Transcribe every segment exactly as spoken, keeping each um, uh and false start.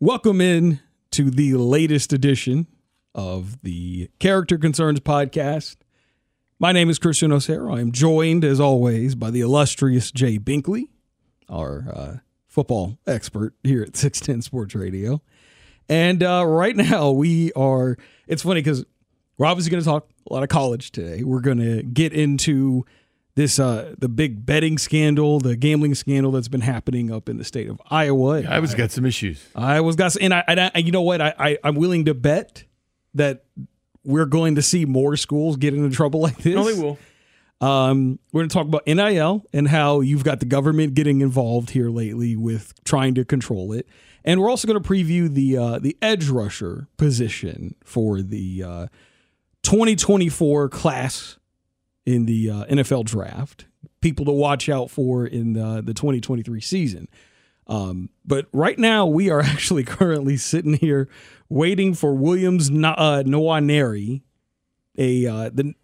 Welcome in to the latest edition of the Character Concerns podcast. My name is Christian Ossera. I am joined, as always, by the illustrious Jay Binkley, our uh, football expert here at six ten Sports Radio. And uh, right now we are, it's funny because we're obviously going to talk a lot of college today. We're going to get into this uh, the big betting scandal, the gambling scandal that's been happening up in the state of Iowa. Yeah, Iowa's I, got some issues. Iowa's got some, and I, and I, you know what? I, I I'm willing to bet that we're going to see more schools get into trouble like this. No, they will. Um, we're going to talk about N I L and how you've got the government getting involved here lately with trying to control it, and we're also going to preview the uh, the edge rusher position for the uh, twenty twenty-four class in the uh, N F L draft, people to watch out for in the, the twenty twenty-three season. Um, but right now, we are actually currently sitting here waiting for Williams Na- uh, Nwaneri. A uh, the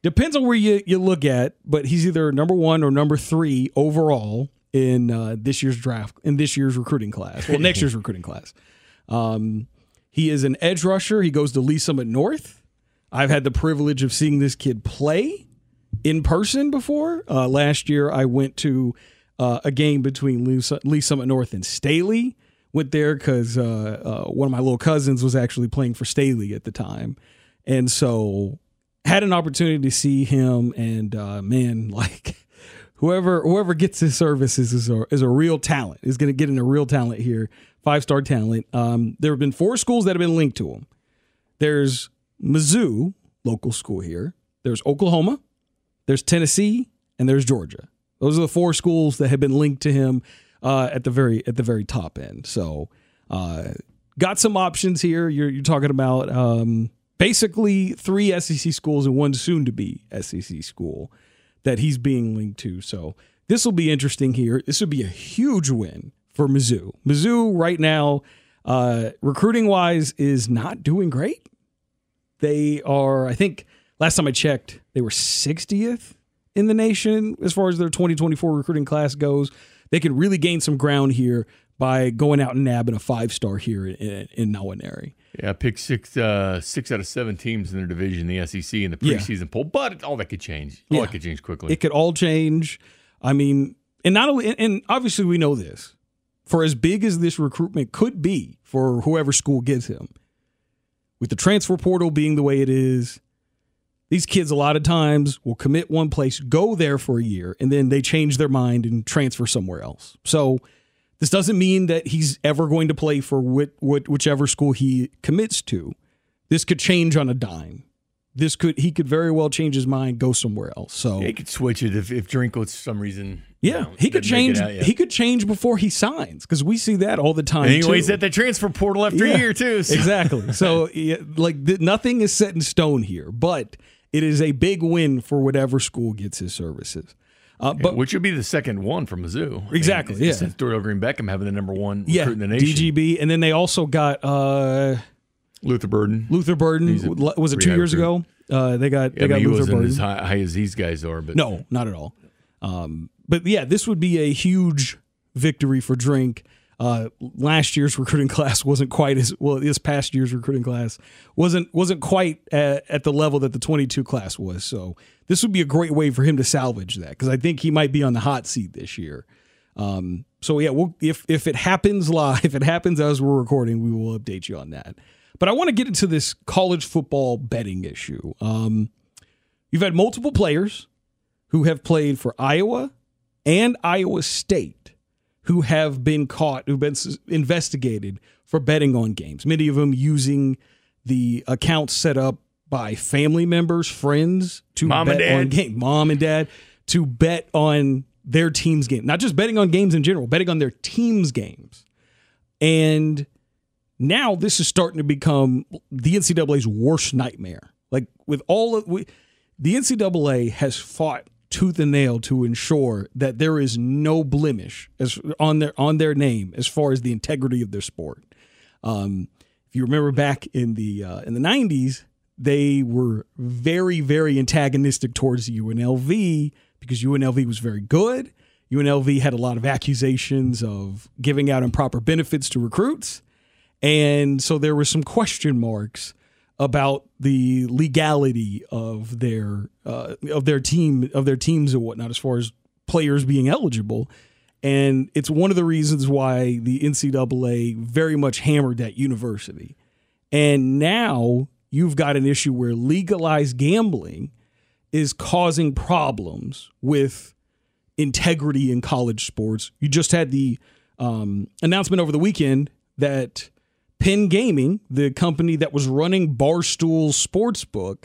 depends on where you, you look at, but he's either number one or number three overall in uh, this year's draft, in this year's recruiting class. Well, next year's recruiting class. Um, he is an edge rusher. He goes to Lee Summit North. I've had the privilege of seeing this kid play in person before. Uh, last year, I went to uh, a game between Lee Summit North and Staley. Went there because uh, uh, one of my little cousins was actually playing for Staley at the time. And so had an opportunity to see him. And uh, man, like whoever whoever gets his services is a, is a real talent. Is going to get in a real talent here. Five-star talent. Um, there have been four schools that have been linked to him. There's Mizzou, local school here. There's Oklahoma. There's Tennessee, and there's Georgia. Those are the four schools that have been linked to him uh, at the very at the very top end. So, uh, got some options here. You're, you're talking about um, basically three S E C schools and one soon-to-be S E C school that he's being linked to. So, this will be interesting here. This would be a huge win for Mizzou. Mizzou right now, uh, recruiting-wise, is not doing great. They are, I think... last time I checked, they were sixtieth in the nation as far as their twenty twenty-four recruiting class goes. They could really gain some ground here by going out and nabbing a five-star here in, in, in Nwaneri. Yeah, pick six uh, six out of seven teams in their division, the S E C, in the preseason yeah. poll. But all that could change. All yeah. that could change quickly. It could all change. I mean, and not only, and, and obviously we know this. For as big as this recruitment could be for whoever school gets him, with the transfer portal being the way it is, these kids a lot of times will commit one place, go there for a year, and then they change their mind and transfer somewhere else. So this doesn't mean that he's ever going to play for which, whichever school he commits to. This could change on a dime. This could he could very well change his mind, go somewhere else. So yeah, he could switch it if if Drinkwitz for some reason. Yeah, you know, he could change. Out, yeah. He could change before he signs because we see that all the time. Anyways, too. At the transfer portal after yeah, a year too. So. Exactly. So yeah, like th- nothing is set in stone here, but it is a big win for whatever school gets his services. Uh, but yeah, which would be the second one from Mizzou. Exactly. I mean, yeah. Since Dorial Green-Beckham having the number one yeah, recruit in the nation. D G B. And then they also got uh, Luther Burden. Luther Burden. A, was it two years recruit. ago? Uh, they got, yeah, they got I mean, Luther Burden. He wasn't as high, high as these guys are. But no, not at all. Um, but yeah, this would be a huge victory for Drink. Uh, last year's recruiting class wasn't quite as well. This past year's recruiting class wasn't wasn't quite at, at the level that the twenty-two class was. So this would be a great way for him to salvage that because I think he might be on the hot seat this year. Um, so yeah, we'll, if if it happens live, if it happens as we're recording, we will update you on that. But I want to get into this college football betting issue. Um, you've had multiple players who have played for Iowa and Iowa State, who have been caught, who've been investigated for betting on games, many of them using the accounts set up by family members, friends, to Mom bet on game, Mom and Dad, to bet on their team's game. Not just betting on games in general, betting on their team's games. And now this is starting to become the N C double A's worst nightmare. Like with all of we, the N C double A has fought tooth and nail to ensure that there is no blemish as on their on their name as far as the integrity of their sport. Um, if you remember back in the uh, in the nineties, they were very, very antagonistic towards U N L V because U N L V was very good. U N L V had a lot of accusations of giving out improper benefits to recruits, And so there were some question marks about the legality of their uh, of their team of their teams and whatnot as far as players being eligible. And it's one of the reasons why the N C double A very much hammered that university. And now you've got an issue where legalized gambling is causing problems with integrity in college sports. You just had the um, announcement over the weekend that Penn Gaming, the company that was running Barstool Sportsbook,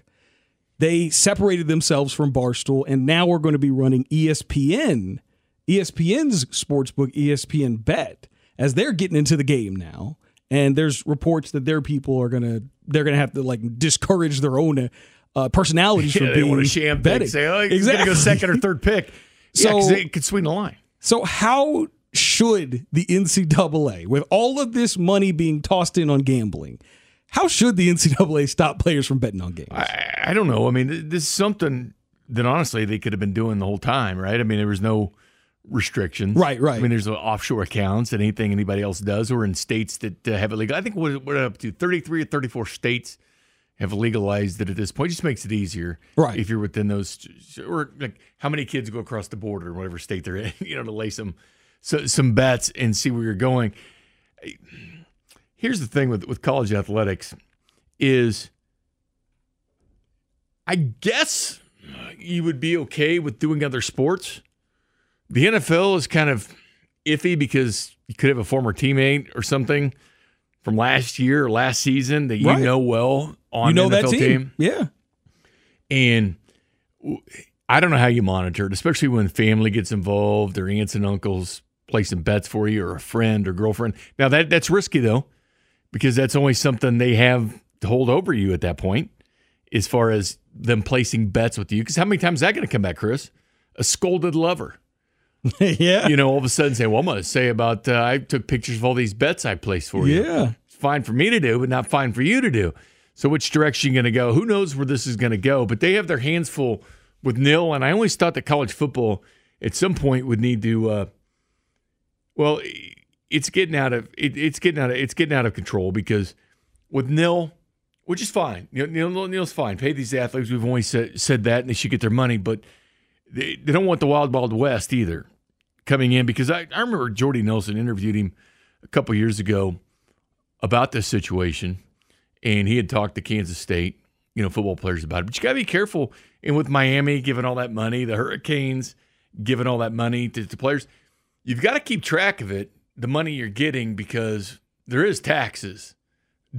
they separated themselves from Barstool and now are going to be running E S P N, E S P N's Sportsbook, E S P N Bet, as they're getting into the game now. And there's reports that their people are going to, they're going to have to like discourage their own uh, personalities yeah, from being want to betting. Say, oh, exactly. He's going to go second or third pick. So yeah, they could swing the line. So how should the N C double A, with all of this money being tossed in on gambling, how should the N C double A stop players from betting on games? I, I don't know. I mean, this is something that honestly they could have been doing the whole time, right? I mean, there was no restrictions. Right, right. I mean, there's offshore accounts and anything anybody else does or in states that uh, have it legal. I think we're, we're up to thirty-three or thirty-four states have legalized it at this point. It just makes it easier, right? If you're within those, or like how many kids go across the border in whatever state they're in, you know, to lay some so, some bets and see where you're going. Here's the thing with, with college athletics is I guess you would be okay with doing other sports. The N F L is kind of iffy because you could have a former teammate or something from last year or last season that you right. know well on you know N F L that team. team. Yeah. And I don't know how you monitor it, especially when family gets involved or aunts and uncles play some bets for you or a friend or girlfriend. Now, that that's risky, though, because that's only something they have to hold over you at that point as far as them placing bets with you. Because how many times is that going to come back, Chris? A scolded lover. Yeah. You know, all of a sudden say, well, I'm going to say about uh, I took pictures of all these bets I placed for you. Yeah. It's fine for me to do, but not fine for you to do. So which direction are you going to go? Who knows where this is going to go? But they have their hands full with nil. And I always thought that college football at some point would need to, uh, well, it's getting out of it, it's getting out of it's getting out of control because with nil, which is fine. You know, nil, nil's fine. Pay these athletes. We've always said, said that, and they should get their money. But they, they don't want the wild, wild west either coming in because I, I remember Jordy Nelson interviewed him a couple years ago about this situation. And he had talked to Kansas State, you know, football players about it. But you got to be careful. And with Miami giving all that money, the Hurricanes giving all that money to the players, you've got to keep track of it, the money you're getting, because there is taxes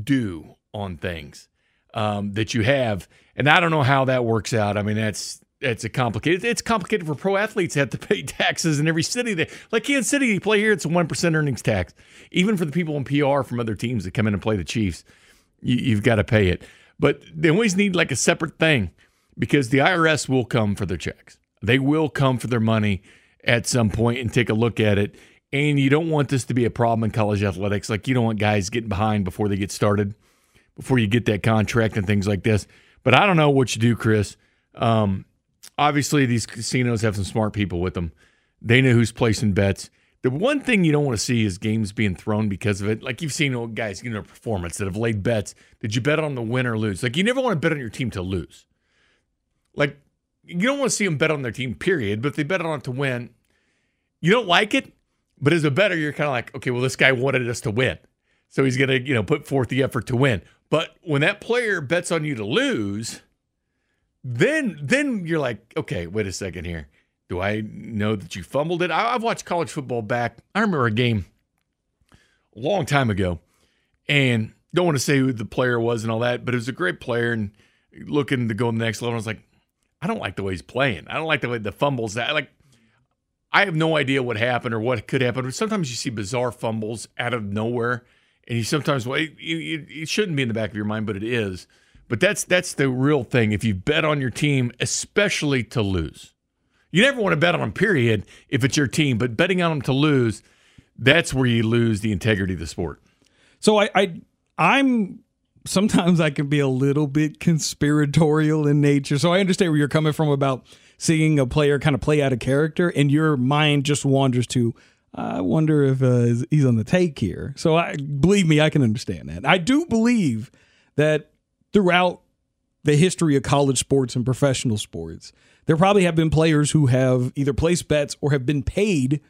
due on things um, that you have. And I don't know how that works out. I mean, that's that's a complicated. It's complicated for pro athletes that have to pay taxes in every city. They, like Kansas City, you play here, it's a one percent earnings tax. Even for the people in P R from other teams that come in and play the Chiefs. You've got to pay it. But they always need like a separate thing because the I R S will come for their checks. They will come for their money at some point and take a look at it. And you don't want this to be a problem in college athletics. Like you don't want guys getting behind before they get started, before you get that contract and things like this. But I don't know what you do, Chris. Um, obviously, these casinos have some smart people with them. They know who's placing bets. The one thing you don't want to see is games being thrown because of it. Like you've seen old guys, you know, performance that have laid bets. Did you bet on the win or lose? Like you never want to bet on your team to lose. Like you don't want to see them bet on their team, period. But if they bet on it to win, you don't like it. But as a bettor, you're kind of like, okay, well, this guy wanted us to win. So he's going to, you know, put forth the effort to win. But when that player bets on you to lose, then then you're like, okay, wait a second here. Do I know that you fumbled it? I've watched college football back. I remember a game a long time ago, and don't want to say who the player was and all that, but it was a great player and looking to go to the next level. I was like, I don't like the way he's playing. I don't like the way the fumbles. I, like, I have no idea what happened or what could happen. But sometimes you see bizarre fumbles out of nowhere, and you sometimes well, it, it, it shouldn't be in the back of your mind, but it is. But that's that's the real thing. If you bet on your team, especially to lose. You never want to bet on them, period, if it's your team. But betting on them to lose, that's where you lose the integrity of the sport. So I, I, I'm sometimes I can be a little bit conspiratorial in nature. So I understand where you're coming from about seeing a player kind of play out of character, and your mind just wanders to, I wonder if uh, he's on the take here. So I believe me, I can understand that. I do believe that throughout the history of college sports and professional sports, there probably have been players who have either placed bets or have been paid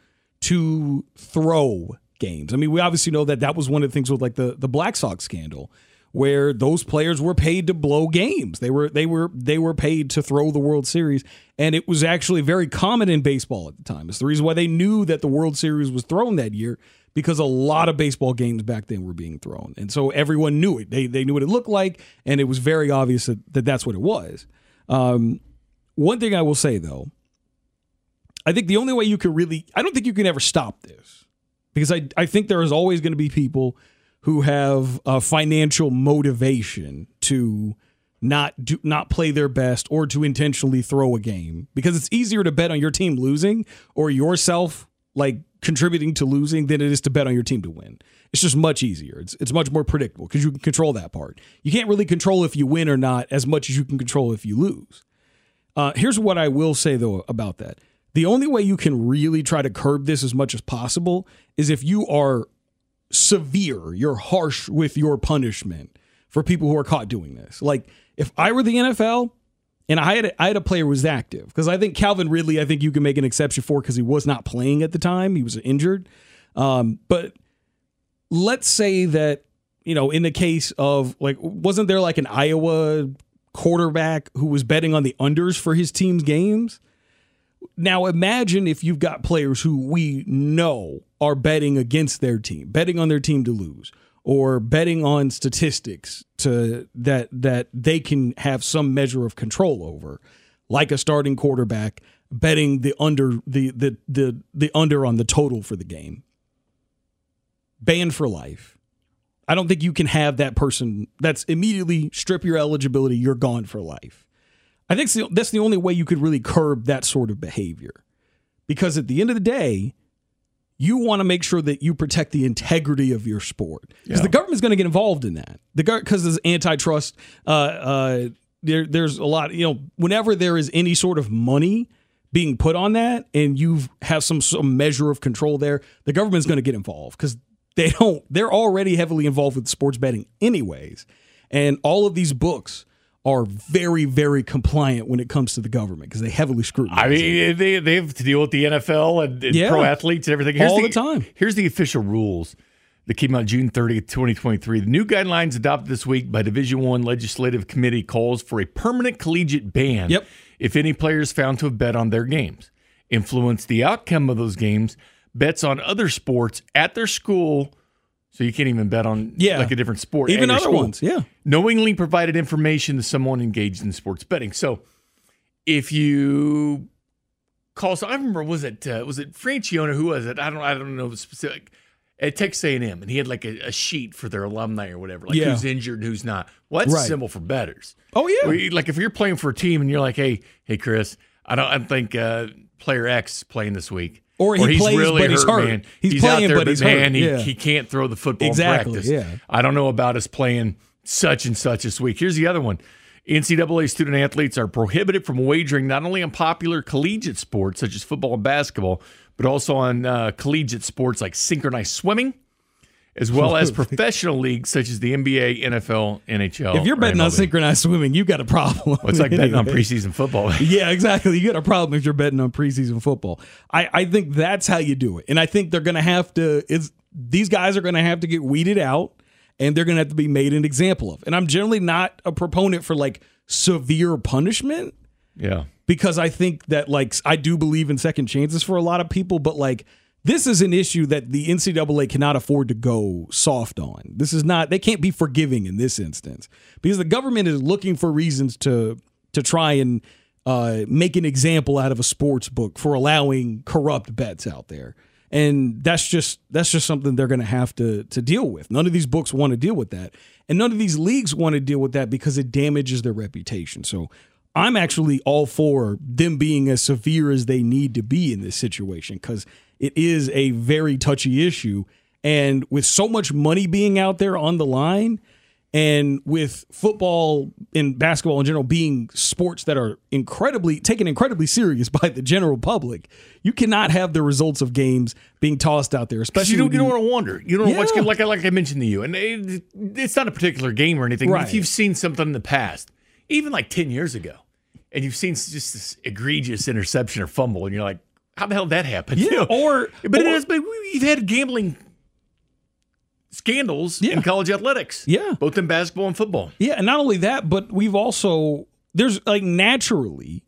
to throw games. I mean, we obviously know that that was one of the things with like the, the Black Sox scandal, where those players were paid to blow games. They were they were they were paid to throw the World Series, and it was actually very common in baseball at the time. It's the reason why they knew that the World Series was thrown that year, because a lot of baseball games back then were being thrown, and so everyone knew it. They they knew what it looked like, and it was very obvious that, that that's what it was. Um, one thing I will say though, I think the only way you can really, I don't think you can ever stop this, because I I think there is always going to be people who have a financial motivation to not do, not play their best or to intentionally throw a game, because it's easier to bet on your team losing or yourself like contributing to losing than it is to bet on your team to win. It's just much easier. It's it's much more predictable because you can control that part. You can't really control if you win or not as much as you can control if you lose. Uh, here's what I will say though about that. The only way you can really try to curb this as much as possible is if you are severe, you're harsh with your punishment for people who are caught doing this. Like if I were the N F L and I had a, I had a player who was active, because I think Calvin Ridley, I think you can make an exception for because he was not playing at the time. He was injured. Um, but let's say that, you know, in the case of like, wasn't there like an Iowa quarterback who was betting on the unders for his team's games? Now imagine if you've got players who we know are betting against their team, betting on their team to lose, or betting on statistics to that that they can have some measure of control over, like a starting quarterback betting the under the the the, the under on the total for the game. Banned for life. I don't think you can have that person. That's immediately strip your eligibility. You're gone for life. I think that's the only way you could really curb that sort of behavior, because at the end of the day, you want to make sure that you protect the integrity of your sport, because yeah. the government's going to get involved in that. The because there's antitrust. Uh, uh, there, there's a lot. You know, whenever there is any sort of money being put on that, and you have some, some measure of control there, the government's going to get involved because they don't. They're already heavily involved with sports betting, anyways, and all of these books are very, very compliant when it comes to the government because they heavily scrutinize it. I mean, it. They, they have to deal with the N F L and, and yeah. pro athletes and everything. Here's All the, the time. Here's the official rules that came out June thirtieth, twenty twenty-three. The new guidelines adopted this week by Division I Legislative Committee calls for a permanent collegiate ban yep. if any player is found to have bet on their games, influenced the outcome of those games, bets on other sports at their school. So you can't even bet on yeah. like a different sport. Even other school. ones, yeah. Knowingly provided information to someone engaged in sports betting. So if you call, so I remember, was it uh, was it Francione? Who was it? I don't I don't know the specific. At Texas A and M, and he had like a, a sheet for their alumni or whatever, like yeah. who's injured and who's not. Well, that's right. a symbol for bettors. Oh yeah. Where you, like if you're playing for a team and you're like, hey, hey Chris, I don't I don't think uh, player X is playing this week. Or he or he's plays, really but he's hurt. hurt. Man. He's, he's playing, out there, but, but he's man, hurt. Yeah. He, he can't throw the football exactly, in practice. Yeah. I don't know about us playing such and such this week. Here's the other one. N C double A student athletes are prohibited from wagering not only on popular collegiate sports, such as football and basketball, but also on uh, collegiate sports like synchronized swimming, as well as professional leagues such as the N B A, N F L, N H L. If you're betting on synchronized swimming, you've got a problem. Well, it's like betting on preseason football. Yeah, exactly. You got a problem if you're betting on preseason football. I, I think that's how you do it. And I think they're going to have to, it's, these guys are going to have to get weeded out, and they're going to have to be made an example of. And I'm generally not a proponent for like severe punishment. Yeah. Because I think that like, I do believe in second chances for a lot of people, but like, this is an issue that the N C double A cannot afford to go soft on. This is not, they can't be forgiving in this instance, because the government is looking for reasons to to try and uh, make an example out of a sports book for allowing corrupt bets out there. And that's just that's just something they're going to have to to deal with. None of these books want to deal with that. And none of these leagues want to deal with that because it damages their reputation. So I'm actually all for them being as severe as they need to be in this situation, because it is a very touchy issue, and with so much money being out there on the line, And with football and basketball in general being sports that are incredibly taken incredibly serious by the general public, you cannot have the results of games being tossed out there. Especially you don't, you don't want to wonder. You don't yeah. know what's good. Like, like I mentioned to you, and it, it's not a particular game or anything. Right. But if you've seen something in the past, even like ten years ago, and you've seen just this egregious interception or fumble, and you're like, "How the hell did that happen?" Yeah, you know? or but or, it is. But we've had gambling scandals yeah. in college athletics. Yeah. Both in basketball and football. Yeah, and not only that, but we've also, there's like naturally,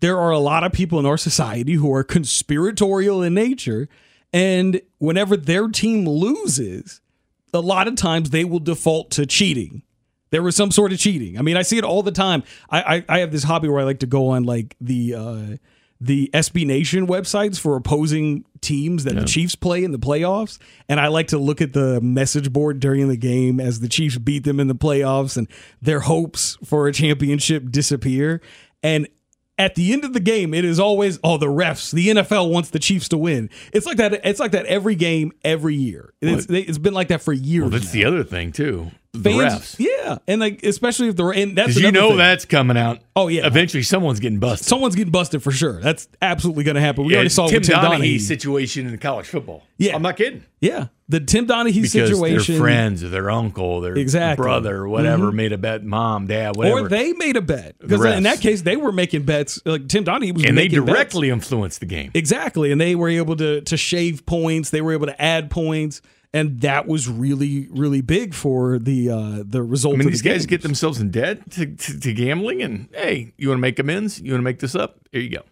there are a lot of people in our society who are conspiratorial in nature, and whenever their team loses, a lot of times they will default to cheating. There was some sort of cheating. I mean, I see it all the time. I, I, I have this hobby where I like to go on like the uh, the S B Nation websites for opposing teams that yeah. the Chiefs play in the playoffs. And I like to look at the message board during the game as the Chiefs beat them in the playoffs and their hopes for a championship disappear. And at the end of the game, it is always, oh, the refs, the N F L wants the Chiefs to win. It's like that. It's like that every game, every year. It's, it's been like that for years. Well, that's now. The other thing too. The fans, refs. Yeah. And like, especially if they're in, that's, you know, thing. That's coming out. Oh yeah. Eventually someone's getting busted. Someone's getting busted for sure. That's absolutely going to happen. We yeah, already saw Tim, Tim Donahue, Donahue situation in college football. Yeah. I'm not kidding. Yeah. The Tim Donahue because situation. Their friends or their uncle, their exactly. brother, or whatever, mm-hmm. made a bet. Mom, dad, whatever. Or they made a bet. Because in that case, they were making bets. Like Tim Donahue was and making And they directly bets. Influenced the game. Exactly. And they were able to to shave points. They were able to add points. And that was really, really big for the uh, the result. I mean, of these the guys games. Get themselves in debt to, to, to gambling, and hey, you want to make amends? You want to make this up? Here you go.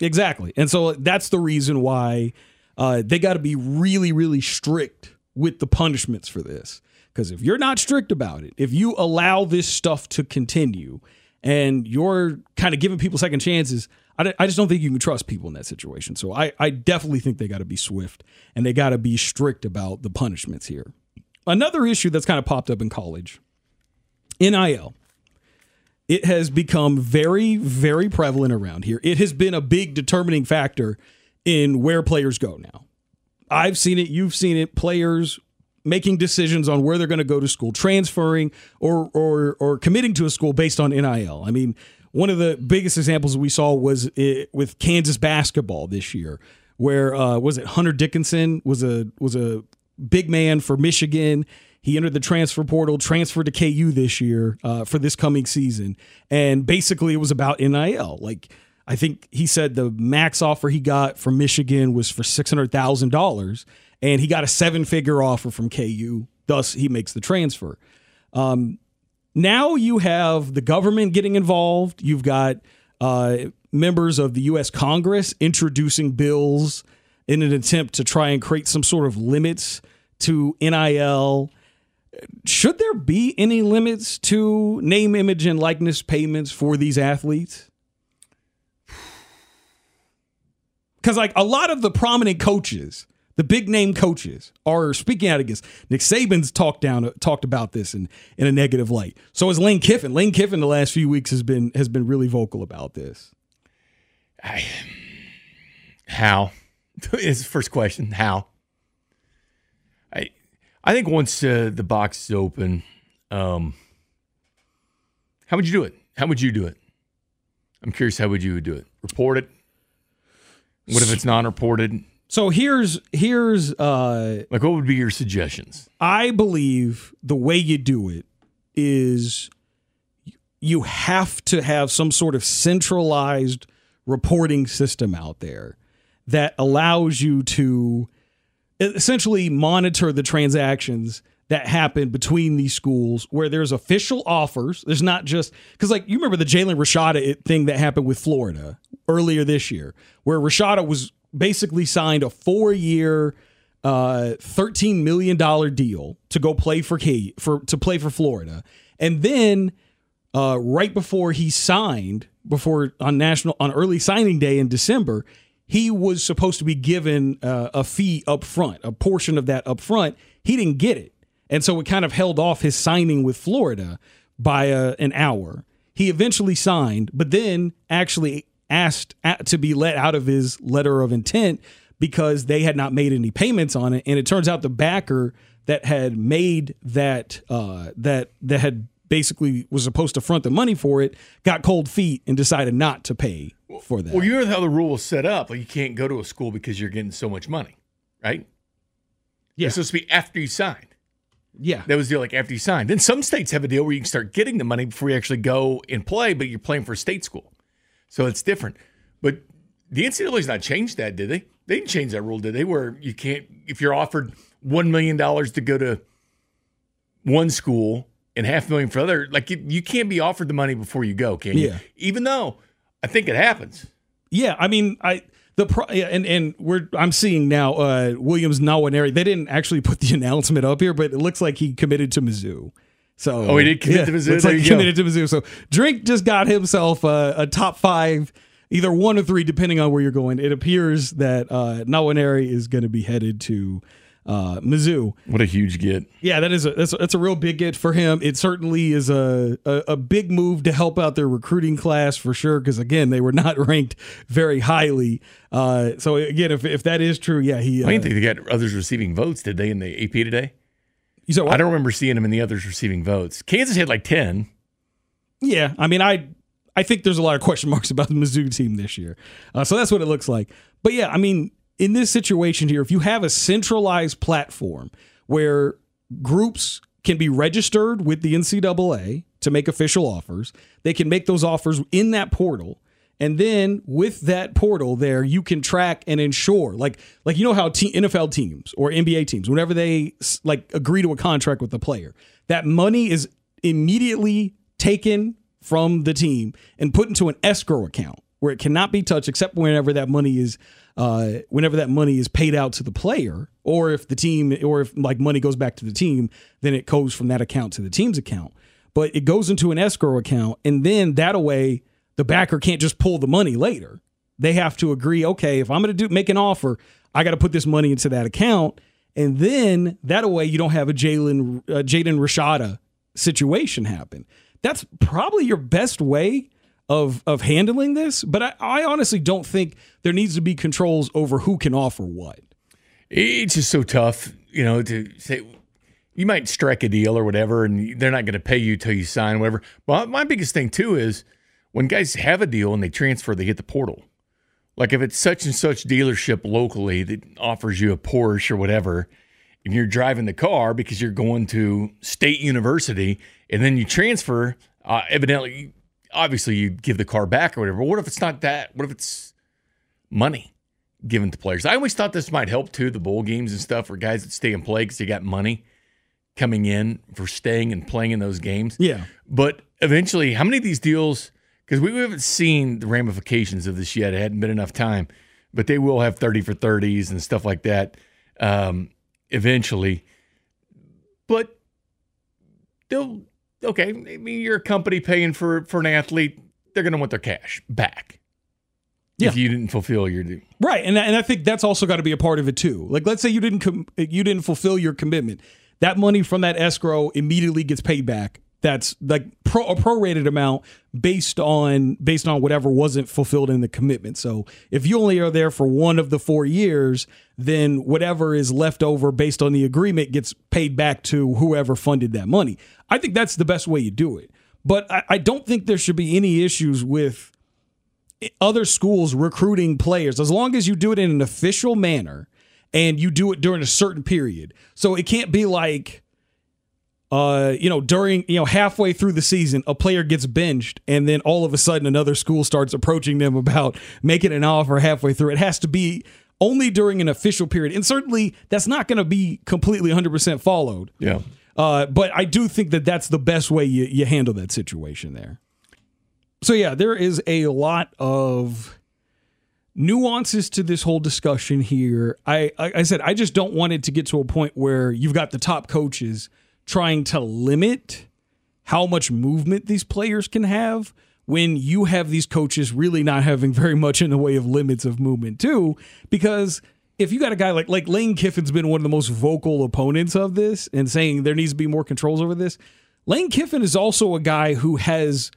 Exactly, and so that's the reason why uh, they got to be really, really strict with the punishments for this. Because if you're not strict about it, if you allow this stuff to continue, and you're kind of giving people second chances. I just don't think you can trust people in that situation. So I, I definitely think they got to be swift and they got to be strict about the punishments here. Another issue that's kind of popped up in college, N I L. It has become very, very prevalent around here. It has been a big determining factor in where players go now. I've seen it. You've seen it. Players making decisions on where they're going to go to school, transferring or or or committing to a school based on N I L. I mean, one of the biggest examples we saw was it, with Kansas basketball this year, where uh, was it Hunter Dickinson was a was a big man for Michigan. He entered the transfer portal, transferred to K U this year uh, for this coming season, and basically it was about N I L. Like I think he said the max offer he got from Michigan was for six hundred thousand dollars, and he got a seven figure offer from K U. Thus, he makes the transfer. Um, Now you have the government getting involved. You've got uh, members of the U S Congress introducing bills in an attempt to try and create some sort of limits to N I L. Should there be any limits to name, image, and likeness payments for these athletes? Because like a lot of the prominent coaches, the big name coaches are speaking out against. Nick Saban's talked down, talked about this in, in a negative light. So is Lane Kiffin. Lane Kiffin the last few weeks has been has been really vocal about this. I, how is the first question? How? I I think once uh, the box is open, um, how would you do it? How would you do it? I'm curious. How would you do it? Report it. What if it's non-reported? So here's here's uh, like what would be your suggestions? I believe the way you do it is you have to have some sort of centralized reporting system out there that allows you to essentially monitor the transactions that happen between these schools where there's official offers. There's not just because like you remember the Jalen Rashada thing that happened with Florida earlier this year where Rashada was basically signed a four-year, uh, thirteen million dollar deal to go play for K for to play for Florida, and then uh, right before he signed, before on national on early signing day in December, he was supposed to be given uh, a fee up front, a portion of that up front. He didn't get it, and so it kind of held off his signing with Florida by uh, an hour. He eventually signed, but then actually asked to be let out of his letter of intent because they had not made any payments on it. And it turns out the backer that had made that uh, that that had basically was supposed to front the money for it got cold feet and decided not to pay for that. Well, you know how the rule was set up. Like, you can't go to a school because you're getting so much money, right? Yeah, it's supposed to be after you sign. Yeah, that was the deal. Like, after you signed. Then some states have a deal where you can start getting the money before you actually go and play, but you're playing for a state school, so it's different. But the N C double A's not changed that, did they? They didn't change that rule, did they? Where you can't, if you're offered one million dollars to go to one school and half a million for other, like you, you can't be offered the money before you go, can you? Yeah. Even though I think it happens. Yeah, I mean, I. The pro- and and we're I'm seeing now uh, Williams Nwaneri. They didn't actually put the announcement up here, but it looks like he committed to Mizzou. So oh, he did commit yeah, to Mizzou. Looks like he committed go. to Mizzou. So Drink just got himself a, a top five, either one or three, depending on where you're going. It appears that uh, Nwaneri is going to be headed to uh, Mizzou. What a huge get! Yeah, that is a, that's a, that's a real big get for him. It certainly is a, a a big move to help out their recruiting class for sure. Because again, they were not ranked very highly. Uh, so again, if if that is true, yeah, he. Uh, I didn't think they got others receiving votes, did they, in the A P today? You said what? I don't remember seeing him in the others receiving votes. Kansas had like ten. Yeah, I mean, I I think there's a lot of question marks about the Mizzou team this year. Uh, so that's what it looks like. But yeah, I mean. In this situation here, if you have a centralized platform where groups can be registered with the N C double A to make official offers, they can make those offers in that portal. And then with that portal there, you can track and ensure, like, like you know how te- N F L teams or N B A teams, whenever they like agree to a contract with the player, that money is immediately taken from the team and put into an escrow account where it cannot be touched except whenever that money is Uh, whenever that money is paid out to the player, or if the team, or if like money goes back to the team, then it goes from that account to the team's account. But it goes into an escrow account, and then that way the backer can't just pull the money later. They have to agree, okay, if I'm going to do make an offer, I got to put this money into that account, and then that way you don't have a Jalen uh, Jaden Rashada situation happen. That's probably your best way Of of handling this, but I, I honestly don't think there needs to be controls over who can offer what. It's just so tough, you know, to say you might strike a deal or whatever, and they're not going to pay you till you sign, whatever. But my biggest thing too is when guys have a deal and they transfer, they hit the portal. Like if it's such and such dealership locally that offers you a Porsche or whatever, and you're driving the car because you're going to State University, and then you transfer, uh, evidently. Obviously, you give the car back or whatever. But what if it's not that? What if it's money given to players? I always thought this might help, too, the bowl games and stuff for guys that stay and play because they got money coming in for staying and playing in those games. Yeah. But eventually, how many of these deals – because we haven't seen the ramifications of this yet. It hadn't been enough time. But they will have thirty for thirties and stuff like that um, eventually. But they'll – okay, I mean, you're a company paying for, for an athlete. They're going to want their cash back yeah. if you didn't fulfill your deal. Right, and, and I think that's also got to be a part of it too. Like, let's say you didn't com- you didn't fulfill your commitment. That money from that escrow immediately gets paid back. That's like pro- a prorated amount based on based on whatever wasn't fulfilled in the commitment. So if you only are there for one of the four years, then whatever is left over based on the agreement gets paid back to whoever funded that money. I think that's the best way you do it. But I, I don't think there should be any issues with other schools recruiting players as long as you do it in an official manner and you do it during a certain period. So it can't be like, Uh, you know, during, you know, halfway through the season, a player gets benched and then all of a sudden another school starts approaching them about making an offer halfway through. It has to be only during an official period. And certainly that's not going to be completely one hundred percent followed. Yeah. Uh, but I do think that that's the best way you, you handle that situation there. So, yeah, there is a lot of nuances to this whole discussion here. I, I, I said I just don't want it to get to a point where you've got the top coaches trying to limit how much movement these players can have when you have these coaches really not having very much in the way of limits of movement too, because if you got a guy like, like Lane Kiffin's been one of the most vocal opponents of this and saying there needs to be more controls over this. Lane Kiffin is also a guy who has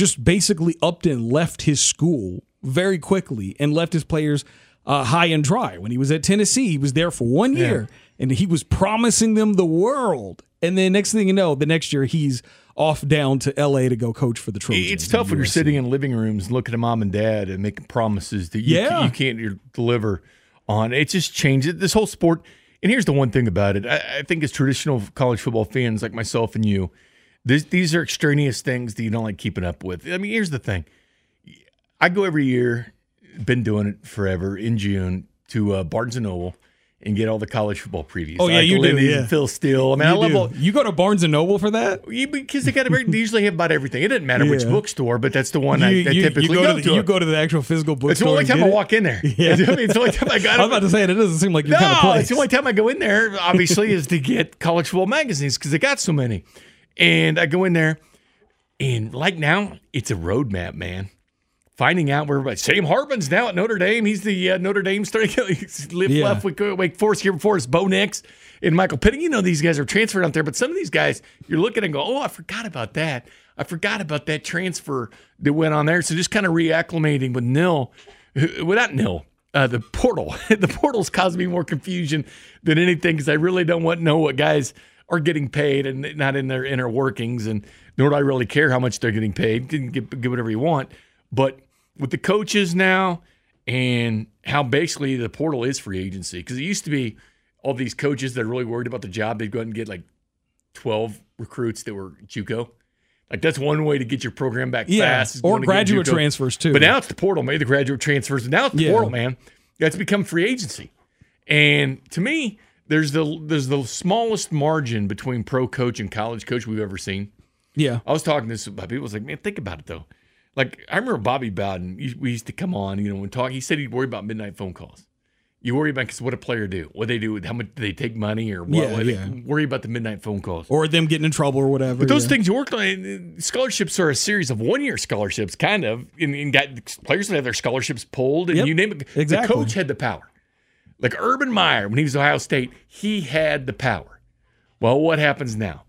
just basically upped and left his school very quickly and left his players uh, high and dry. When he was at Tennessee, he was there for one year, yeah. and he was promising them the world. And then next thing you know, the next year he's off down to L A to go coach for the Trojans. It's tough when you're sitting in living rooms looking at mom and dad and making promises that you, yeah. you can't deliver on. It just changes this whole sport. And here's the one thing about it. I, I think as traditional college football fans like myself and you, this, these are extraneous things that you don't like keeping up with. I mean, here's the thing. I go every year, been doing it forever, in June, to uh, Barnes and Noble and get all the college football previews. Oh, yeah, like you do, yeah. Phil Steele. I mean, you I love all, you go to Barnes and Noble for that? Yeah, because they got a, they usually have about everything. It doesn't matter yeah. which bookstore, but that's the one you, I, I you, typically you go, go to. The, to you go to the actual physical bookstore. It's the only time I walk it? in there. Yeah. It's, I mean, it's the only time I got. I was about to say it. It doesn't seem like your no, kind of place. It's the only time I go in there. Obviously, is to get college football magazines because they got so many. And I go in there, and like now, it's a roadmap, man. Finding out where everybody, Sam Hartman's now at Notre Dame. He's the uh, Notre Dame starting. He's lived yeah. left with Wake Forest here before us. Bo Nix and Michael Penning. You know these guys are transferred out there, but some of these guys you're looking and go, oh, I forgot about that. I forgot about that transfer that went on there. So just kind of reacclimating with Nil, without Nil, uh, the portal. The portal's caused me more confusion than anything because I really don't want to know what guys are getting paid and not in their inner workings, and nor do I really care how much they're getting paid. You can get, get whatever you want, but with the coaches now and how basically the portal is free agency, because it used to be all these coaches that are really worried about the job, they'd go out and get like twelve recruits that were JUCO. Like that's one way to get your program back yeah. fast. Or graduate transfers too. But now it's the portal, maybe the graduate transfers. Now it's the yeah. portal, man. That's become free agency. And to me, there's the there's the smallest margin between pro coach and college coach we've ever seen. Yeah. I was talking to this about people. I was like, man, think about it though. Like, I remember Bobby Bowden, we used to come on, you know, when talking, he said he'd worry about midnight phone calls. You worry about, because what a player do, what they do, how much do they take money, or what, yeah, yeah. They worry about the midnight phone calls. Or them getting in trouble or whatever. But those yeah. things you work on, scholarships are a series of one-year scholarships, kind of, and, and got players that have their scholarships pulled, and yep, you name it. Exactly. The coach had the power. Like Urban Meyer, when he was at Ohio State, he had the power. Well, what happens now?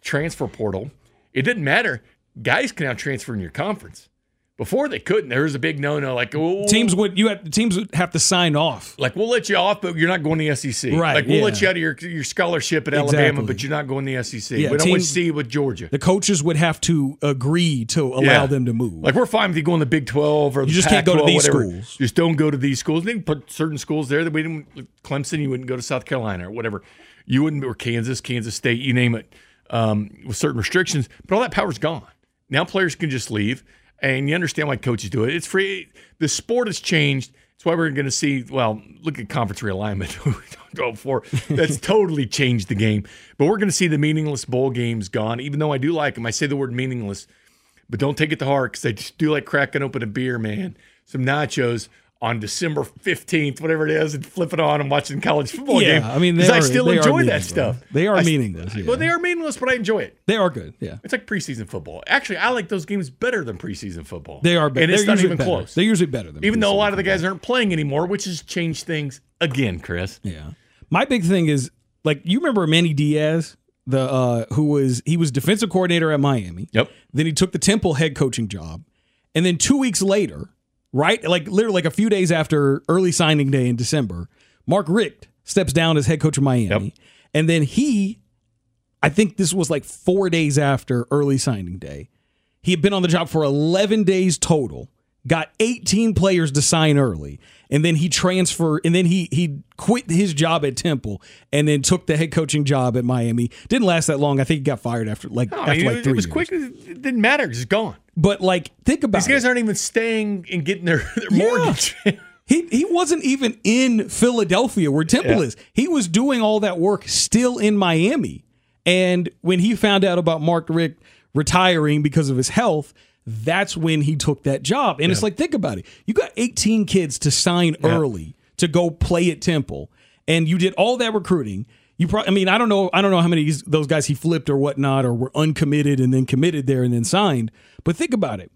Transfer portal, it didn't matter. Guys can now transfer in your conference. Before they couldn't. There was a big no-no. Like oh, teams would you have teams would have to sign off. Like we'll let you off, but you're not going to the S E C. Right. Like we'll yeah. let you out of your your scholarship at exactly. Alabama, but you're not going to the S E C. Yeah, we don't teams, want to see you with Georgia. The coaches would have to agree to allow yeah. them to move. Like we're fine with you going to the Big Twelve or you the just Pac twelve, can't go to these whatever. schools. Just don't go to these schools. They put certain schools there that we didn't. Clemson, you wouldn't go to South Carolina or whatever. You wouldn't or Kansas, Kansas State, you name it, um, with certain restrictions. But all that power's gone. Now players can just leave, and you understand why coaches do it. It's free. The sport has changed. That's why we're going to see, well, look at conference realignment. before. That's totally changed the game. But we're going to see the meaningless bowl games gone, even though I do like them. I say the word meaningless, but don't take it to heart because I just do like cracking open a beer, man, some nachos on December fifteenth, whatever it is, and flipping on and watching college football yeah, game. I mean, because I still enjoy that stuff. They are I, meaningless. Yeah. Well, they are meaningless, but I enjoy it. They are good, yeah. It's like preseason football. Actually, I like those games better than preseason football. They are better. And it's They're not even better. close. They're usually better than Even though a lot of the guys football. aren't playing anymore, which has changed things again, Chris. Yeah. My big thing is, like, you remember Manny Diaz, the uh, who was, he was defensive coordinator at Miami. Yep. Then he took the Temple head coaching job. And then two weeks later, right? Like literally like a few days after early signing day in December, Mark Richt steps down as head coach of Miami. Yep. And then he, I think this was like four days after early signing day. He had been on the job for eleven days total, got eighteen players to sign early. And then he transferred, and then he he quit his job at Temple and then took the head coaching job at Miami. Didn't last that long. I think he got fired after like, no, after like three years. It was quick. It didn't matter. It's gone. But like, think about it. These guys it. aren't even staying and getting their, their yeah. mortgage. he he wasn't even in Philadelphia where Temple yeah. is. He was doing all that work still in Miami. And when he found out about Mark Richt retiring because of his health, that's when he took that job. And yeah. it's like, think about it. You got eighteen kids to sign yeah. early to go play at Temple, and you did all that recruiting. You probably, I mean, I don't know, I don't know how many of those guys he flipped or whatnot, or were uncommitted and then committed there and then signed. But think about it.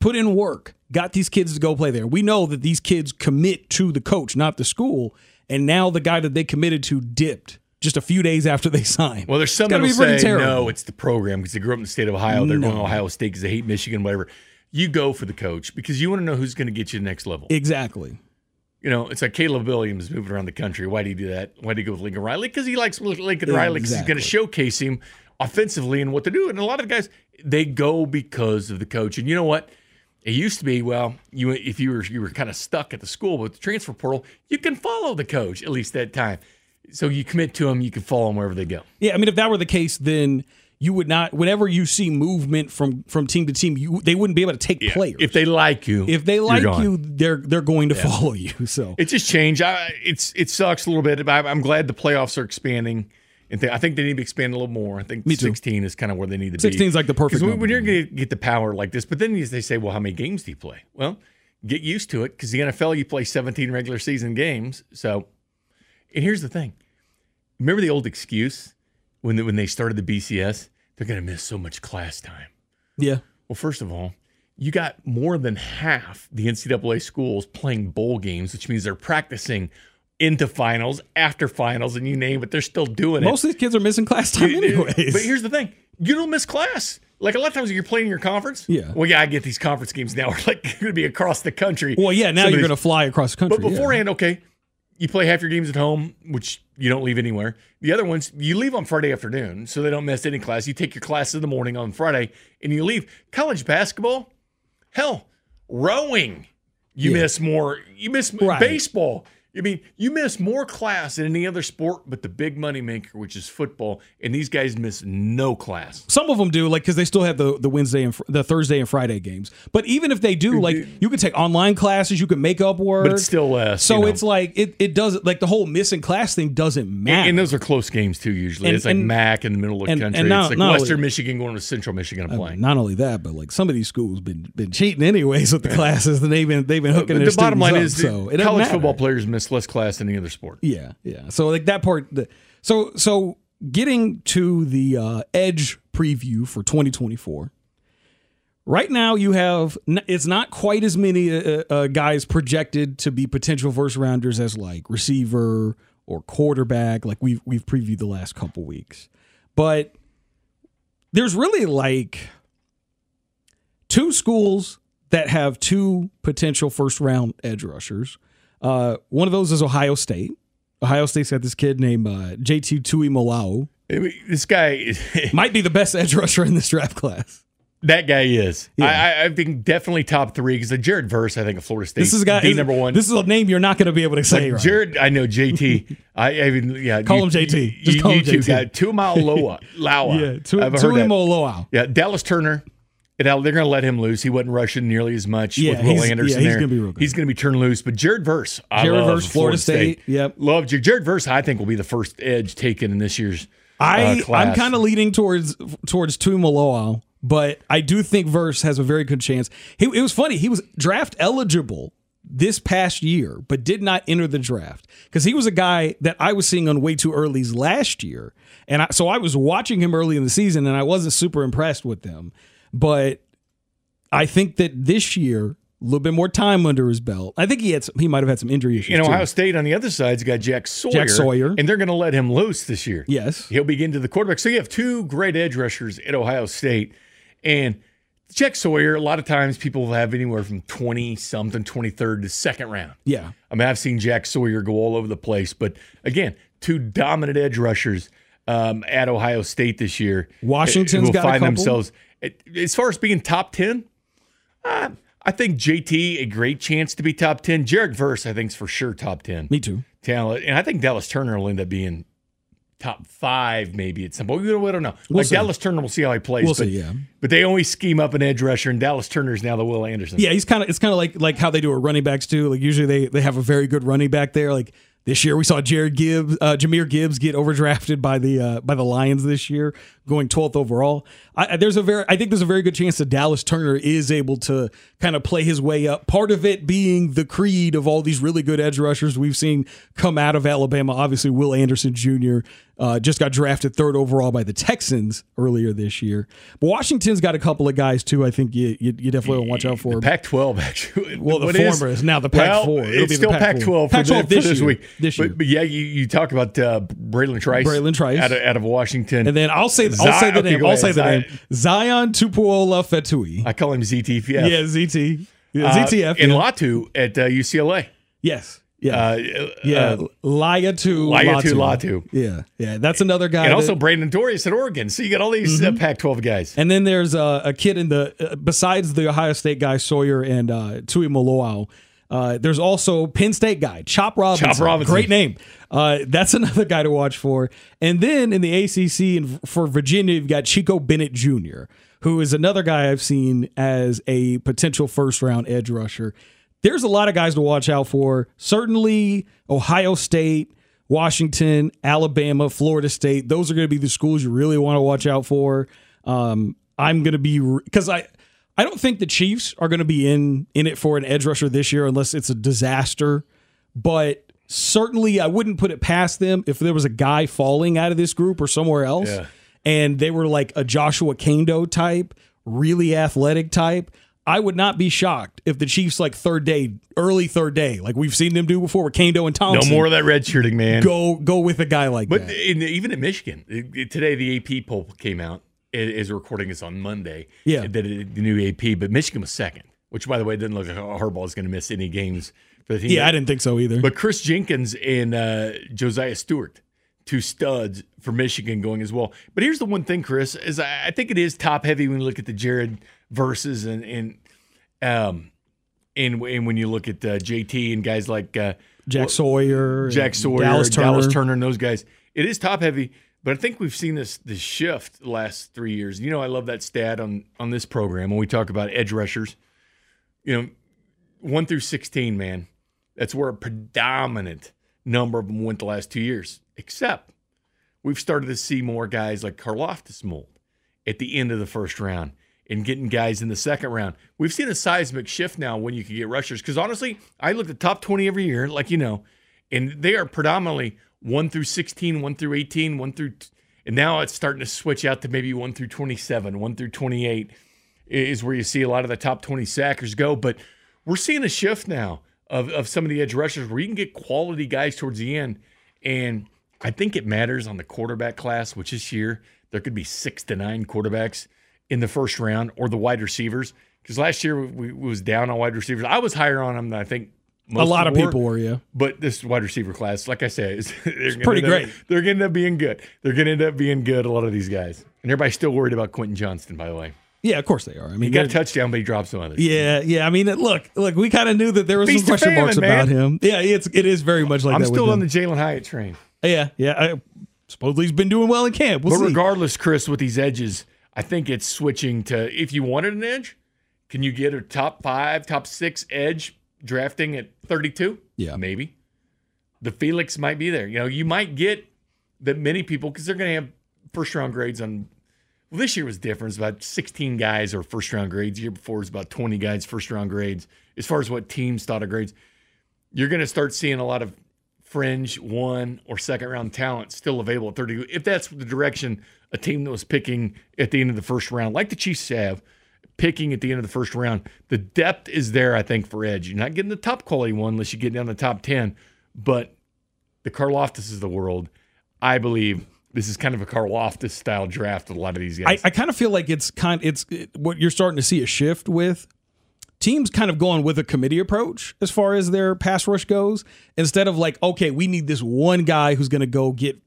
Put in work, got these kids to go play there. We know that these kids commit to the coach, not the school. And now the guy that they committed to dipped just a few days after they signed. Well, there's some that say, terrible. no, it's the program because they grew up in the state of Ohio. They're no. going to Ohio State because they hate Michigan, whatever. You go for the coach because you want to know who's going to get you the next level. Exactly. you know, it's like Caleb Williams moving around the country. Why do you do that? Why do you go with Lincoln Riley? Because he likes Lincoln yeah, Riley because exactly. he's going to showcase him offensively and what to do. And a lot of guys, they go because of the coach. And you know what? It used to be, well, you if you were you were kind of stuck at the school with the transfer portal, you can follow the coach, at least that time. So you commit to them, you can follow them wherever they go. Yeah, I mean, if that were the case, then you would not, whenever you see movement from, from team to team, you they wouldn't be able to take yeah. players. If they like you, if they like you, they're they're going to yeah. follow you. So it just changed. I, it's it sucks a little bit, but I'm glad the playoffs are expanding. And th- I think they need to expand a little more. I think sixteen is kind of where they need to be. sixteen is like the perfect number. Because when you're going to get the power like this, but then they say, well, how many games do you play? Well, get used to it because the N F L, you play seventeen regular season games. So, and here's the thing. Remember the old excuse when the, when they started the B C S? They're going to miss so much class time. Yeah. Well, first of all, you got more than half the N C double A schools playing bowl games, which means they're practicing into finals, after finals, and you name it, they're still doing it. Most of these kids are missing class time anyways. But here's the thing. You don't miss class. Like, a lot of times you're playing your conference. Yeah. Well, yeah, I get these conference games now. We're like, you're going to be across the country. Well, yeah, now Somebody's, you're going to fly across the country. But beforehand, yeah. okay, you play half your games at home, which you don't leave anywhere. The other ones, you leave on Friday afternoon, so they don't miss any class. You take your class in the morning on Friday, and you leave. College basketball, hell, rowing, you yeah. miss more. You miss right. baseball. I mean, you miss more class than any other sport, but the big money maker, which is football, and these guys miss no class. Some of them do, like because they still have the, the Wednesday and fr- the Thursday and Friday games. But even if they do, like you can take online classes, you can make up work, but it's still less. So you know. It's like it it does like the whole missing class thing doesn't matter. And, and those are close games too. Usually, and, it's like and, MAC in the middle of the and, country. And not, it's like Western only, Michigan going to Central Michigan and playing. Not only that, but like some of these schools been been cheating anyways with the classes, and they've been they've been hooking. But their the bottom line up, is so it college matter. Football players miss less class than any other sport. Yeah, yeah. So like that part. The, so so getting to the uh, Edge preview for twenty twenty-four. Right now you have it's not quite as many uh, uh, guys projected to be potential first rounders as like receiver or quarterback. Like we've we've previewed the last couple weeks, but there's really like two schools that have two potential first round edge rushers. Uh, one of those is Ohio State. Ohio State's got this kid named uh, J T Tuimoloau. This guy is, might be the best edge rusher in this draft class. That guy is. Yeah. I, I, I think definitely top three because Jared Verse, I think, of Florida State. This is a guy. Is, number one. This is a name you're not going to be able to say. Like right. Jared, I know J T. I, I mean, yeah. Call you, him J T. Just you, call you him J T. Tuimoloau. Yeah, tu- Tuimoloau. Yeah, Dallas Turner. It, they're going to let him loose. He wasn't rushing nearly as much yeah, with Will Anderson yeah, he's there. Gonna be real good. He's going to be turned loose. But Jared Verse, I Jared love Verse, Florida, Florida State. State. Yep. Love Jared Verse, I think, will be the first edge taken in this year's I, uh, class. I'm kind of leaning towards towards Tuimoloau, but I do think Verse has a very good chance. He, it was funny. He was draft eligible this past year, but did not enter the draft because he was a guy that I was seeing on way too earlys last year. And I, so I was watching him early in the season, and I wasn't super impressed with him. But I think that this year, a little bit more time under his belt. I think he had some, he might have had some injury issues. You know, too. Ohio State on the other side's got Jack Sawyer, Jack Sawyer, and they're going to let him loose this year. Yes, he'll be getting to the quarterback. So you have two great edge rushers at Ohio State, and Jack Sawyer. A lot of times, people will have anywhere from twenty something, twenty third to second round. Yeah, I mean, I've seen Jack Sawyer go all over the place, but again, two dominant edge rushers um, at Ohio State this year. Washington's will got find a couple. Themselves. As far as being top ten, uh, I think J T, a great chance to be top ten. Jared Verse, I think, is for sure top ten. Me too. Talent. And I think Dallas Turner will end up being top five maybe at some point. We don't know. We'll like see. Dallas Turner, we'll see how he plays. We'll but, see, yeah. But they always scheme up an edge rusher, and Dallas Turner is now the Will Anderson. Yeah, he's kind of it's kind of like like how they do with running backs too. Like usually they, they have a very good running back there. Like this year we saw Jared Gibbs, uh, Jahmyr Gibbs get overdrafted by the uh, by the Lions this year, going twelfth overall. I, there's a very, I think there's a very good chance that Dallas Turner is able to kind of play his way up. Part of it being the creed of all these really good edge rushers we've seen come out of Alabama. Obviously, Will Anderson Junior uh, just got drafted third overall by the Texans earlier this year. But Washington's got a couple of guys too. I think you you, you definitely want to watch out for. The Pac twelve actually. Well, the former is, is now the Pac four. Well, it's be still the Pac twelve. Pac twelve for this, this week. This year. But, but yeah, you, you talk about uh, Braylon Trice, Braylon Trice. Out, of, out of Washington. And then I'll say I'll Zion, say the okay, name. I'll ahead. say the Zion. name. Zion Tupuola-Fetui. I call him Z T F. Yeah, Z T. Yeah, Z T F. Uh, yeah. And Latu at uh, U C L A. Yes. Yeah, uh, yeah. Uh, Laiatu Latu. Latu. Yeah, yeah. That's another guy. And that, also Brandon Dorries at Oregon. So you got all these mm-hmm. uh, Pac twelve guys. And then there's uh, a kid in the uh, besides the Ohio State guy Sawyer and uh, Tuimoloau. Uh, there's also Penn State guy Chop Robinson. Chop Robinson, great name. Uh, that's another guy to watch for. And then in the A C C and for Virginia, you've got Chico Bennett Junior, who is another guy I've seen as a potential first round edge rusher. There's a lot of guys to watch out for. Certainly Ohio State, Washington, Alabama, Florida State. Those are going to be the schools you really want to watch out for. Um, I'm going to be re- – because I, I don't think the Chiefs are going to be in, in it for an edge rusher this year unless it's a disaster. But certainly I wouldn't put it past them if there was a guy falling out of this group or somewhere else, yeah. and they were like a Joshua Kendo type, really athletic type. I would not be shocked if the Chiefs, like third day, early third day, like we've seen them do before with Kendo and Thompson. No more of that redshirting, man. Go go with a guy like but that. But even at Michigan, it, today the A P poll came out, as we're recording this on Monday, yeah. the, the new A P, but Michigan was second, which, by the way, it didn't look like Harbaugh is going to miss any games for the team. Yeah, I didn't think so either. But Chris Jenkins and uh, Josiah Stewart, two studs for Michigan going as well. But here's the one thing, Chris, is I think it is top-heavy when you look at the Jared Verses and and um and, and when you look at uh, J T and guys like uh, Jack Sawyer, Jack Sawyer, Dallas Turner. Dallas Turner, and those guys, it is top heavy. But I think we've seen this this shift the last three years. You know, I love that stat on on this program when we talk about edge rushers. You know, one through sixteen, man, that's where a predominant number of them went the last two years. Except we've started to see more guys like Karlaftis mold at the end of the first round. And getting guys in the second round. We've seen a seismic shift now when you can get rushers. Because honestly, I look at top twenty every year, like you know, and they are predominantly one through sixteen, one through eighteen, one through... T- and now it's starting to switch out to maybe one through twenty-seven, one through twenty-eight is where you see a lot of the top twenty sackers go. But we're seeing a shift now of, of some of the edge rushers where you can get quality guys towards the end. And I think it matters on the quarterback class, which this year there could be six to nine quarterbacks in the first round, or the wide receivers, because last year we, we was down on wide receivers. I was higher on them than I think most people were. A lot of people were, yeah. But this wide receiver class, like I said, is it's pretty great. Up, they're going to end up being good. They're going to end up being good, a lot of these guys. And everybody's still worried about Quentin Johnston, by the way. Yeah, of course they are. I mean, he got a touchdown, but he dropped some others. Yeah, yeah. I mean, look, look. We kind of knew that there was Beast some question famine, marks man. about him. Yeah, it's it is very much like I'm that. I'm still on the Jalen Hyatt train. Yeah, yeah. I, supposedly he's been doing well in camp. We'll but see. Regardless, Chris, with these edges, I think it's switching to, if you wanted an edge, can you get a top five, top six edge drafting at thirty-two? Yeah. Maybe. The Felix might be there. You know, you might get that many people because they're going to have first-round grades on – well, this year was different. It's about sixteen guys are first-round grades. The year before it was about twenty guys first-round grades as far as what teams thought of grades. You're going to start seeing a lot of fringe one or second-round talent still available at thirty-two if that's the direction – a team that was picking at the end of the first round, like the Chiefs have, picking at the end of the first round. The depth is there, I think, for edge. You're not getting the top quality one unless you get down the top ten, but the Karlaftis of the world, I believe this is kind of a Karlaftis-style draft with a lot of these guys. I, I kind of feel like it's kind it's it, what you're starting to see a shift with. Teams kind of going with a committee approach as far as their pass rush goes, instead of like, okay, we need this one guy who's going to go get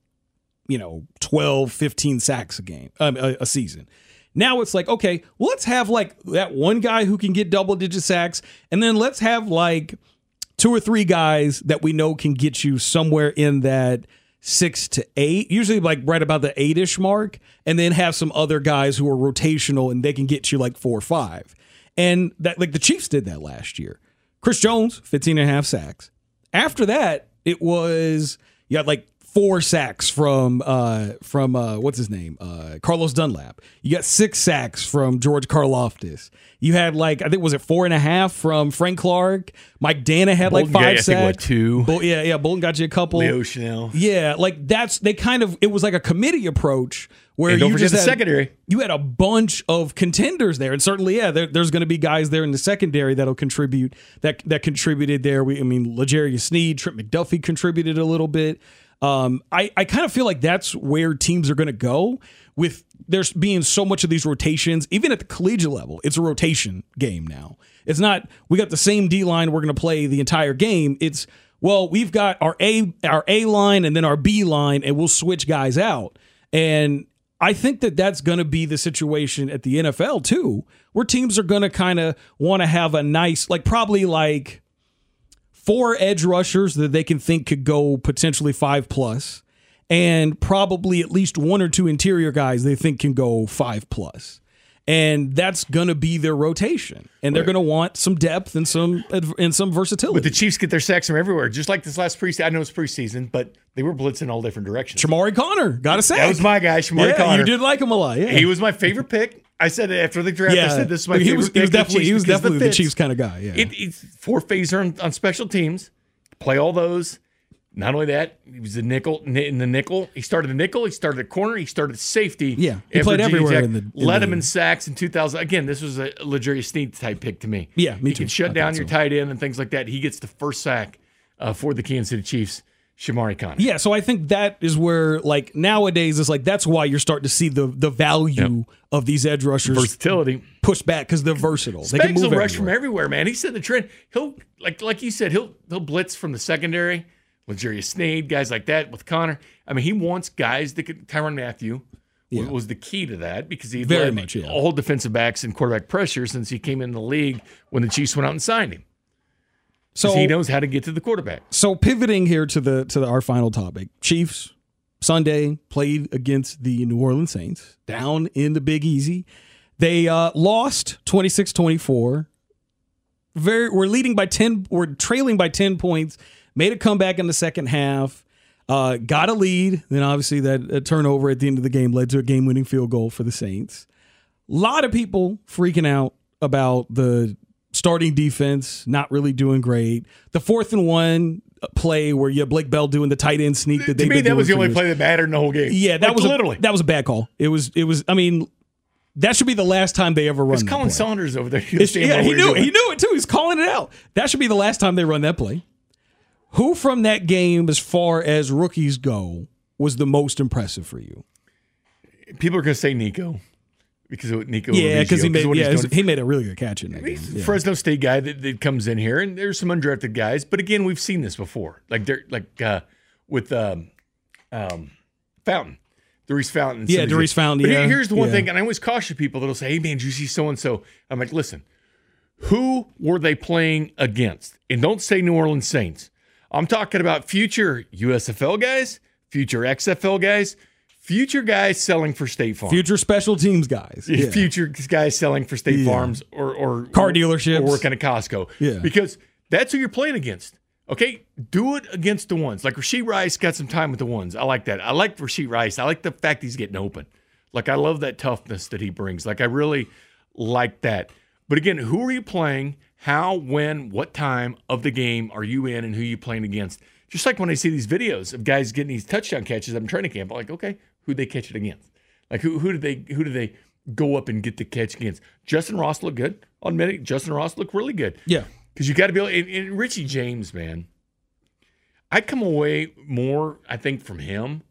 you know, twelve, fifteen sacks a game, um, a, a season. Now it's like, okay, well, let's have like that one guy who can get double digit sacks. And then let's have like two or three guys that we know can get you somewhere in that six to eight, usually like right about the eight ish mark. And then have some other guys who are rotational and they can get you like four or five. And that, like the Chiefs did that last year. Chris Jones, fifteen and a half sacks. After that, it was, you had like, Four sacks from uh, from uh, what's his name, uh, Carlos Dunlap. You got six sacks from George Karlaftis. You had like I think was it four and a half from Frank Clark. Mike Dana had Bolton like five got, sacks. I think, what, two. Bo- yeah, yeah. Bolton got you a couple. Leo Chanel. Yeah, like that's they kind of it was like a committee approach where and don't you forget just had, the secondary. You had a bunch of contenders there, and certainly yeah, there, there's going to be guys there in the secondary that'll contribute that that contributed there. We I mean, L'Jarius Sneed, Trent McDuffie contributed a little bit. Um, I, I kind of feel like that's where teams are going to go with there's being so much of these rotations, even at the collegiate level. It's a rotation game now. It's not, we got the same D-line we're going to play the entire game. It's well, we've got our A our A line and then our B line, and we'll switch guys out. And I think that that's going to be the situation at the N F L too, where teams are going to kind of want to have a nice, like probably like four edge rushers that they can think could go potentially five plus, and probably at least one or two interior guys they think can go five plus. And that's going to be their rotation. And they're going to want some depth and some and some versatility. But the Chiefs get their sacks from everywhere. Just like this last preseason. I know it's preseason, but they were blitzing all different directions. Shamari Connor got a sack. That was my guy, Shamari yeah, Connor. You did like him a lot. Yeah. He was my favorite pick. I said it after the draft. Yeah. I said this is my he favorite was, pick. He was definitely, he was definitely the, the Chiefs kind of guy. Yeah. It, it's four-phaser on, on special teams. Play all those. Not only that, he was the nickel in the nickel. He started the nickel. He started the corner. He started safety. Yeah, he played G. everywhere. Jack in the, in led the, him in sacks in two thousand. Again, this was a L'Jarius Sneed type pick to me. Yeah, me he too. He can shut I down your so. tight end and things like that. He gets the first sack uh, for the Kansas City Chiefs. Shamari Connor. Yeah, so I think that is where, like nowadays, it's like that's why you're starting to see the the value yep. of these edge rushers versatility push back because they're versatile. Spags they can move will rush everywhere. from everywhere, man. He's setting the trend. He'll like like you said, he'll he'll blitz from the secondary. L'Jarius Sneed, guys like that with Connor. I mean, he wants guys that could. Tyrann Mathieu yeah. was the key to that because he Very led much, yeah. all defensive backs and quarterback pressure since he came in the league when the Chiefs went out and signed him. So he knows how to get to the quarterback. So pivoting here to the to the, our final topic, Chiefs Sunday played against the New Orleans Saints down in the Big Easy. They uh, lost twenty-six twenty-four. Very, we're leading by ten. We're trailing by ten points. Made a comeback in the second half, uh, got a lead. Then obviously that uh, turnover at the end of the game led to a game-winning field goal for the Saints. A lot of people freaking out about the starting defense not really doing great. The fourth and one play where you have Blake Bell doing the tight end sneak that they did. To me, that was the only play that mattered in the whole game. Yeah, that like, was literally a, that was a bad call. It was it was. I mean. That should be the last time they ever run that play. It's Colin Saunders over there. Yeah, he knew it. He knew it too. He's calling it out. That should be the last time they run that play. Who from that game, as far as rookies go, was the most impressive for you? People are going to say Nico. Because of Nico Yeah, because he, yeah, he made a really good catch in that game. He's a yeah. Fresno State guy that, that comes in here, and there's some undrafted guys. But again, we've seen this before. Like, they're, like uh, with um, um, Fountain. Dorice Fountain. Yeah, Dorice Fountain. But yeah. here's the one yeah. thing, and I always caution people that'll say, hey, man, did you see so-and-so? I'm like, listen, who were they playing against? And don't say New Orleans Saints. I'm talking about future U S F L guys, future X F L guys, future guys selling for State Farm. Future special teams guys. Yeah. Future guys selling for State yeah. Farms or, or car dealerships. Or working at Costco. Yeah. Because that's who you're playing against. Okay, do it against the ones. Like Rashee Rice got some time with the ones. I like that. I like Rashee Rice. I like the fact he's getting open. Like, I love that toughness that he brings. Like, I really like that. But again, who are you playing? How, when, what time of the game are you in and who are you playing against? Just like when I see these videos of guys getting these touchdown catches up in training camp, I'm like, okay, who'd they catch it against? Like, who who did they who did they go up and get the catch against? Justin Ross looked good. I'll admit it, Justin Ross looked really good. Yeah. Because you got to be able, and, and Richie James, man, I come away more, I think, from him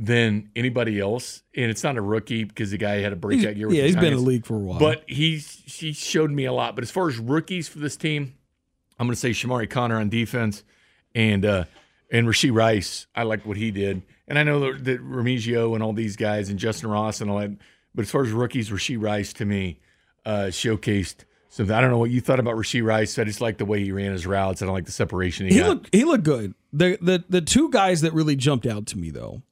than anybody else. And it's not a rookie because the guy had a breakout he's, year. With yeah, the he's Giants, been in the league for a while. But he's, he showed me a lot. But as far as rookies for this team, I'm going to say Shamari Connor on defense and uh, and Rashee Rice. I like what he did. And I know that, that Remigio and all these guys and Justin Ross and all that. But as far as rookies, Rashee Rice to me uh, showcased. So I don't know what you thought about Rashee Rice. I just like the way he ran his routes. I don't like the separation he, he got. Looked, he looked good. The, the the two guys that really jumped out to me, though,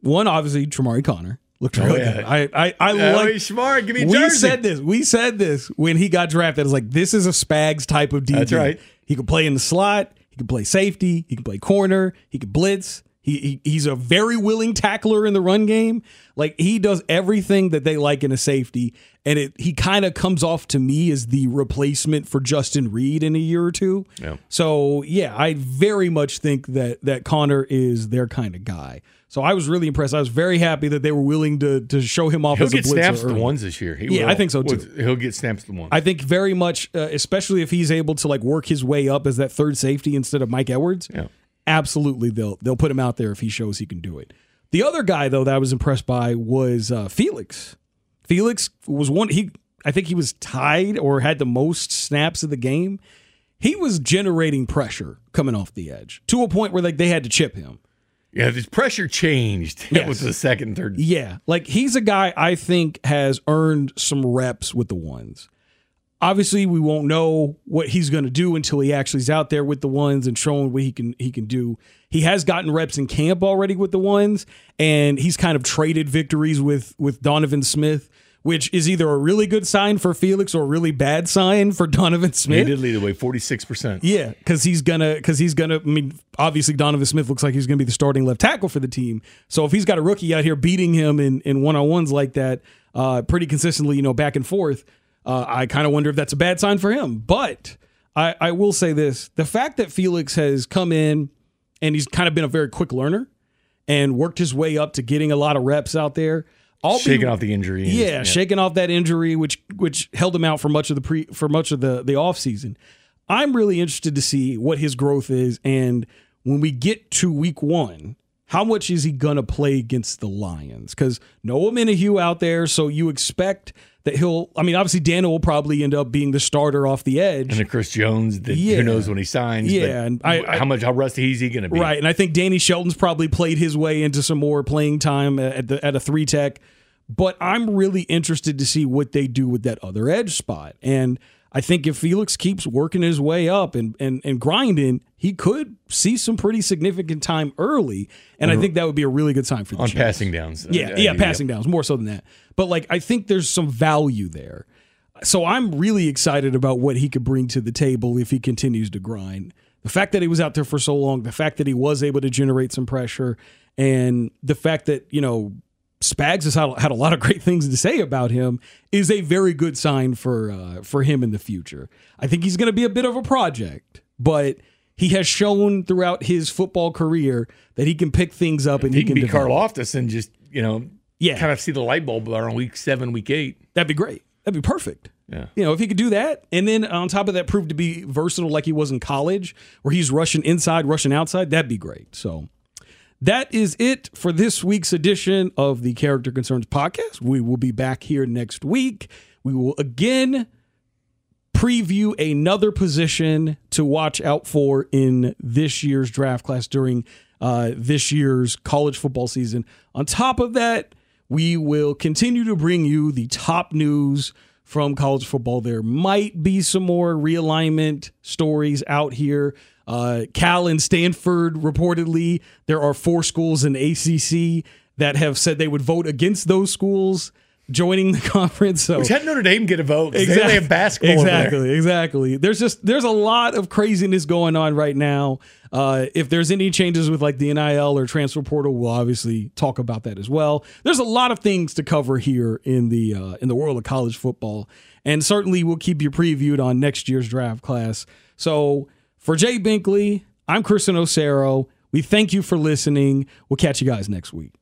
one, obviously, Shamari Connor. Looked really oh, yeah. good. I, I, I oh, like Shamari, give me a jersey. We said this. We said this when he got drafted. It's like, this is a Spags type of D J. That's right. He could play in the slot. He could play safety. He could play corner. He could blitz. He, he he's a very willing tackler in the run game. Like, he does everything that they like in a safety, and it he kind of comes off to me as the replacement for Justin Reed in a year or two. Yeah. So yeah, I very much think that that Connor is their kind of guy. So I was really impressed. I was very happy that they were willing to to show him off. He'll as get a blitzer snaps early. The ones this year. He yeah, will. I think so too. He'll get snaps the ones. I think very much, uh, especially if he's able to like work his way up as that third safety instead of Mike Edwards. Yeah. Absolutely, they'll they'll put him out there if he shows he can do it. The other guy, though, that I was impressed by was uh, Felix. Felix was one. He I think he was tied or had the most snaps of the game. he was generating pressure coming off the edge to a point where like they had to chip him. Yeah, his pressure changed. Yes. It was the second, third. Yeah, like he's a guy I think has earned some reps with the ones. Obviously, we won't know what he's going to do until he actually is out there with the ones and showing what he can he can do. He has gotten reps in camp already with the ones, and he's kind of traded victories with with Donovan Smith, which is either a really good sign for Felix or a really bad sign for Donovan Smith. He did lead the way, forty-six percent. Yeah, because he's gonna, because he's gonna. I mean, obviously Donovan Smith looks like he's gonna be the starting left tackle for the team. So if he's got a rookie out here beating him in in one on ones like that, uh, pretty consistently, you know, back and forth, uh, I kind of wonder if that's a bad sign for him. But I, I will say this: the fact that Felix has come in and he's kind of been a very quick learner and worked his way up to getting a lot of reps out there. I'll shaking be, off the injury. Yeah, yeah, shaking off that injury, which which held him out for much of the pre for much of the, the offseason. I'm really interested to see what his growth is, and when we get to week one, how much is he gonna play against the Lions? Because Noah Minahue out there, so you expect that he'll. I mean, obviously Daniel will probably end up being the starter off the edge, and then Chris Jones. The, yeah. Who knows when he signs? Yeah, and I, how much how rusty is he going to be? Right, and I think Danny Shelton's probably played his way into some more playing time at the at a three tech. But I'm really interested to see what they do with that other edge spot, and I think if Felix keeps working his way up and and and grinding, he could see some pretty significant time early, and I think that would be a really good sign for the on Chiefs. Passing downs. Yeah, uh, yeah, passing downs more so than that. But like, I think there's some value there, so I'm really excited about what he could bring to the table if he continues to grind. The fact that he was out there for so long, the fact that he was able to generate some pressure, and the fact that you know Spags has had a lot of great things to say about him is a very good sign for uh, for him in the future. I think he's going to be a bit of a project, but he has shown throughout his football career that he can pick things up and he, he can be develop. Karlaftis and just you know yeah. kind of see the light bulb on week seven, week eight. That'd be great. That'd be perfect. Yeah, you know if he could do that, and then on top of that, prove to be versatile like he was in college, where he's rushing inside, rushing outside. That'd be great. So. That is it for this week's edition of the Character Concerns Podcast. We will be back here next week. We will again preview another position to watch out for in this year's draft class during uh, this year's college football season. On top of that, we will continue to bring you the top news from college football. There might be some more realignment stories out here. Uh, Cal and Stanford, reportedly, there are four schools in A C C that have said they would vote against those schools joining the conference. So, which had Notre Dame get a vote. Exactly. They have basketball exactly, there. exactly. There's just there's a lot of craziness going on right now. Uh, if there's any changes with like the N I L or transfer portal, we'll obviously talk about that as well. There's a lot of things to cover here in the uh, in the world of college football, and certainly we'll keep you previewed on next year's draft class. So. For Jay Binkley, I'm Christian Ossera. We thank you for listening. We'll catch you guys next week.